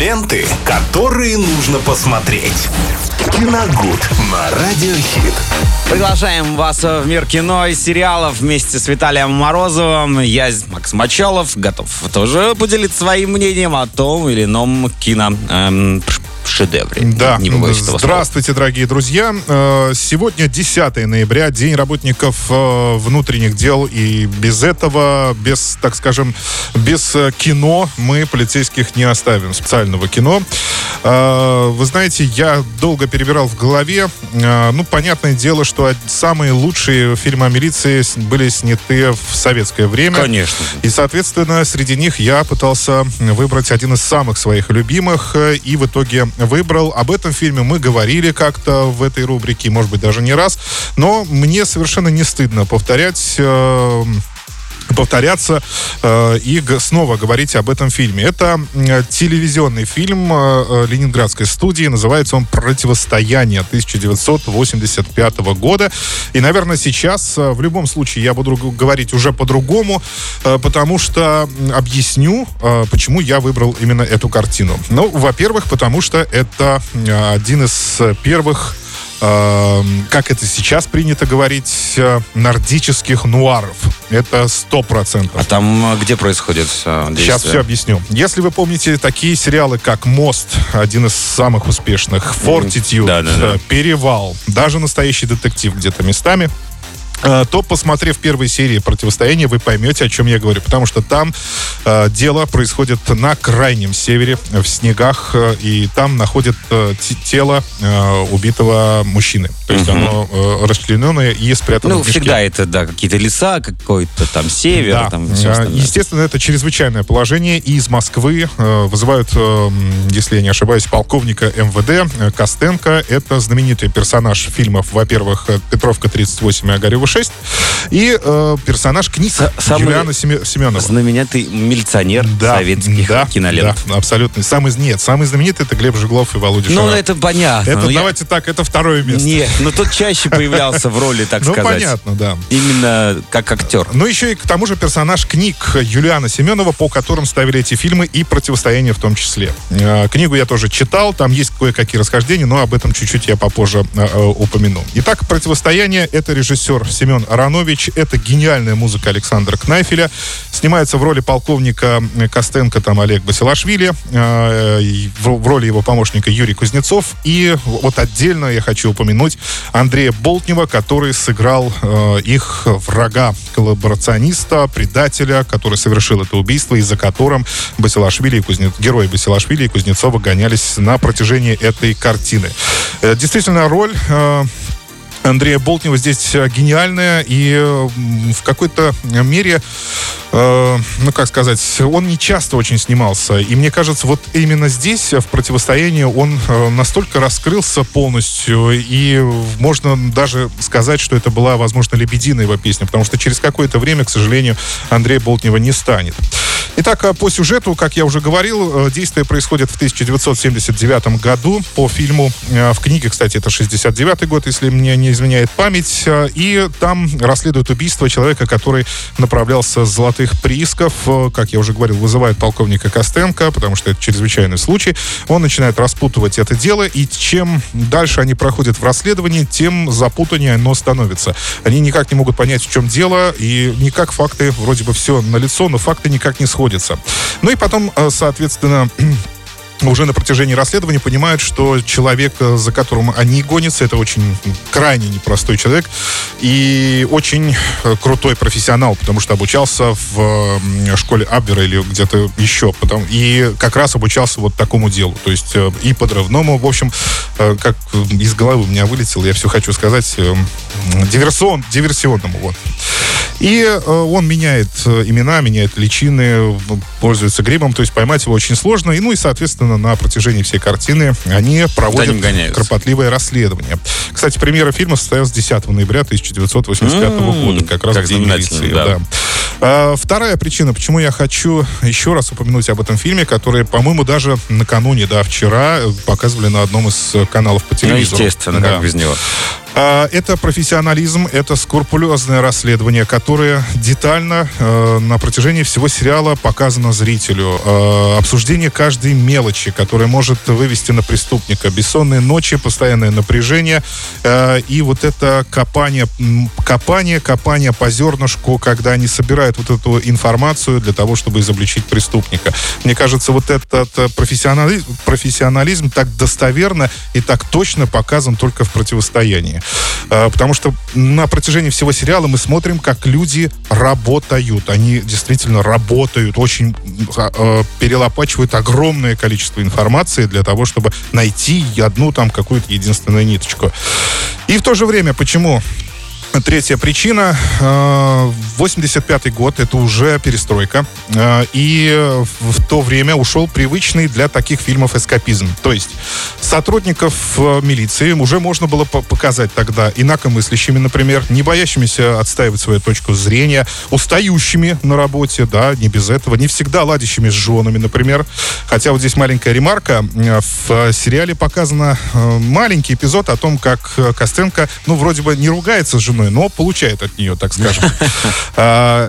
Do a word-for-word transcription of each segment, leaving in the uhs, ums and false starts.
Ленты, которые нужно посмотреть. КиноГуд на Радиохит. Приглашаем вас в мир кино и сериалов вместе с Виталием Морозовым. Я, Макс Мачалов, готов тоже поделиться своим мнением о том или ином кино. Эм, шедевре. Да. Не бывает, здравствуйте, слова. Дорогие друзья. Сегодня десятое ноября, День работников внутренних дел. И без этого, без, так скажем, без кино мы полицейских не оставим. Специального кино. Вы знаете, я долго перебирал в голове. Ну, понятное дело, что самые лучшие фильмы о милиции были сняты в советское время. Конечно. И, соответственно, среди них я пытался выбрать один из самых своих любимых. И в итоге выбрал. Об этом фильме мы говорили как-то в этой рубрике, может быть, даже не раз. Но мне совершенно не стыдно повторять... Э- повторяться э, и снова говорить об этом фильме. Это телевизионный фильм э, ленинградской студии. Называется он «Противостояние» тысяча девятьсот восемьдесят пятого года. И, наверное, сейчас э, в любом случае я буду говорить уже по-другому, э, потому что объясню, э, почему я выбрал именно эту картину. Ну, во-первых, потому что это э, один из первых, как это сейчас принято говорить, нордических нуаров. Это сто процентов. А там где происходит действие? Сейчас все объясню. Если вы помните такие сериалы, как «Мост», один из самых успешных, «Фортитьюд», да, да, да. «Перевал», даже «Настоящий детектив» где-то местами, то, посмотрев первые серии «Противостояния», вы поймете, о чем я говорю. Потому что там э, дело происходит на крайнем севере, в снегах, э, и там находят э, тело э, убитого мужчины. То есть оно э, расчлененное и спрятано ну, в мешке. Ну, всегда это, да, какие-то леса, какой-то там север. Да. Там все остальное. Естественно, это чрезвычайное положение. И из Москвы э, вызывают, э, если я не ошибаюсь, полковника эм вэ дэ э, Костенко. Это знаменитый персонаж фильмов, во-первых, «Петровка тридцать восемь» и «Огарева». шесть. И э, персонаж книг Самый Юлиана Семенова. Знаменитый милиционер да, советских да, кинолент. Да, абсолютно. Самый, нет, самый знаменитый — это Глеб Жеглов и Володя Шарапов. Ну, это понятно. Это, давайте я... так, это второе место. Нет, но тот чаще появлялся в роли, так сказать. Ну, понятно, да. Именно как актер. Ну, еще и к тому же персонаж книг Юлиана Семенова, по которым ставили эти фильмы и «Противостояние» в том числе. Книгу я тоже читал, там есть кое-какие расхождения, но об этом чуть-чуть я попозже упомяну. Итак, «Противостояние» — это режиссер Семен Аронович. Это гениальная музыка Александра Кнайфеля. Снимается в роли полковника Костенко там Олег Басилашвили, э, в, в роли его помощника Юрий Кузнецов. И вот отдельно я хочу упомянуть Андрея Болтнева, который сыграл э, их врага, коллаборациониста, предателя, который совершил это убийство, из-за которым Басилашвили и Кузнец... герои Басилашвили и Кузнецова гонялись на протяжении этой картины. Э, действительно, роль... Э, Андрея Болтнева здесь гениальная, и в какой-то мере, э, ну как сказать, он не часто очень снимался. И мне кажется, вот именно здесь, в «Противостоянии», он настолько раскрылся полностью, и можно даже сказать, что это была, возможно, лебединая его песня, потому что через какое-то время, к сожалению, Андрея Болтнева не станет. Итак, по сюжету, как я уже говорил, действие происходит в тысяча девятьсот семьдесят девятом году по фильму. В книге, кстати, это шестьдесят девятый год, если мне не изменяет память. И там расследуют убийство человека, который направлялся с золотых приисков. Как я уже говорил, вызывает полковника Костенко, потому что это чрезвычайный случай. Он начинает распутывать это дело, и чем дальше они проходят в расследовании, тем запутаннее оно становится. Они никак не могут понять, в чем дело, и никак факты, вроде бы все налицо, но факты никак не сходятся. Ну и потом, соответственно... уже на протяжении расследования понимают, что человек, за которым они гонятся, это очень крайне непростой человек и очень крутой профессионал, потому что обучался в школе Абвера или где-то еще. Потом, и как раз обучался вот такому делу, то есть и подрывному. В общем, как из головы у меня вылетело, я все хочу сказать, диверсион, диверсионному. Вот. И он меняет имена, меняет личины, пользуется гримом, то есть поймать его очень сложно. И, ну и, соответственно, на протяжении всей картины они проводят кропотливое расследование. Кстати, премьера фильма состоялась десятого ноября тысяча девятьсот восемьдесят пятого mm-hmm. года, как раз как в день милиции. Да. Да. А, вторая причина, почему я хочу еще раз упомянуть об этом фильме, который, по-моему, даже накануне, да, вчера показывали на одном из каналов по телевизору. Ну, естественно, да. Как без него. Это профессионализм, это скрупулезное расследование, которое детально э, на протяжении всего сериала показано зрителю. Э, обсуждение каждой мелочи, которая может вывести на преступника. Бессонные ночи, постоянное напряжение э, и вот это копание, копание, копание по зернышку, когда они собирают вот эту информацию для того, чтобы изобличить преступника. Мне кажется, вот этот профессионализм, профессионализм так достоверно и так точно показан только в «Противостоянии». Потому что на протяжении всего сериала мы смотрим, как люди работают. Они действительно работают, очень перелопачивают огромное количество информации для того, чтобы найти одну там какую-то единственную ниточку. И в то же время, почему... Третья причина. восемьдесят пятый год, это уже перестройка. И в то время ушел привычный для таких фильмов эскапизм. То есть сотрудников милиции уже можно было показать тогда инакомыслящими, например, не боящимися отстаивать свою точку зрения, устающими на работе, да, не без этого, не всегда ладящими с женами, например. Хотя вот здесь маленькая ремарка. В сериале показан маленький эпизод о том, как Костенко, ну, вроде бы не ругается с женой, но получает от нее, так скажем.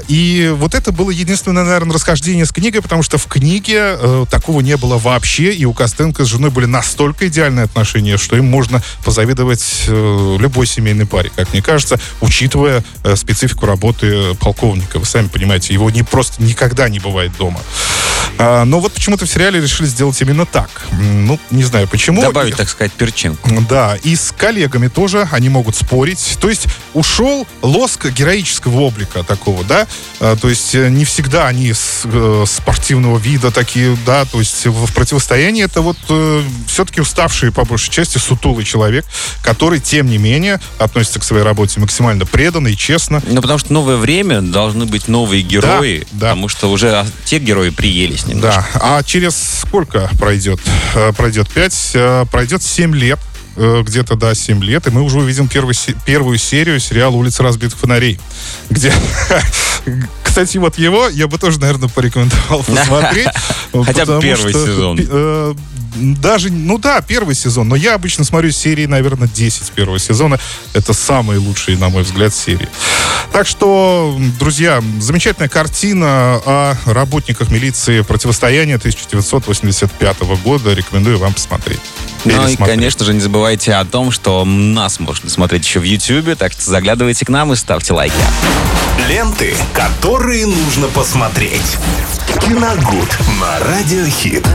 И вот это было единственное, наверное, расхождение с книгой, потому что в книге такого не было вообще, и у Костенко с женой были настолько идеальные отношения, что им можно позавидовать любой семейной паре, как мне кажется, учитывая специфику работы полковника. Вы сами понимаете, его не просто никогда не бывает дома. Но вот почему-то в сериале решили сделать именно так. Ну, не знаю почему. Добавить, так сказать, перчинку. Да, и с коллегами тоже они могут спорить. То есть ушел лоск героического облика такого, да, то есть не всегда они с, э, спортивного вида такие, да, то есть в «Противостоянии» это вот э, все-таки уставший, по большей части, сутулый человек, который, тем не менее, относится к своей работе максимально преданно и честно. Ну, потому что новое время, должны быть новые герои, да, да. Потому что уже те герои приелись немножко. Да, а через сколько пройдет? Пройдет пять, пройдет семь лет. Где-то, да, семь лет, и мы уже увидим первый, первую серию сериала «Улица разбитых фонарей», где... Кстати, вот его я бы тоже, наверное, порекомендовал посмотреть. Хотя бы первый сезон. Даже, ну да, первый сезон, но я обычно смотрю серии, наверное, десять первого сезона. Это самые лучшие, на мой взгляд, серии. Так что, друзья, замечательная картина о работниках милиции «Противостояние» тысяча девятьсот восемьдесят пятого года. Рекомендую вам посмотреть. Ну и, конечно же, не забывайте о том, что нас можно смотреть еще в Ютьюбе, так что заглядывайте к нам и ставьте лайки. Ленты, которые нужно посмотреть. КиноГуд на Радиохит.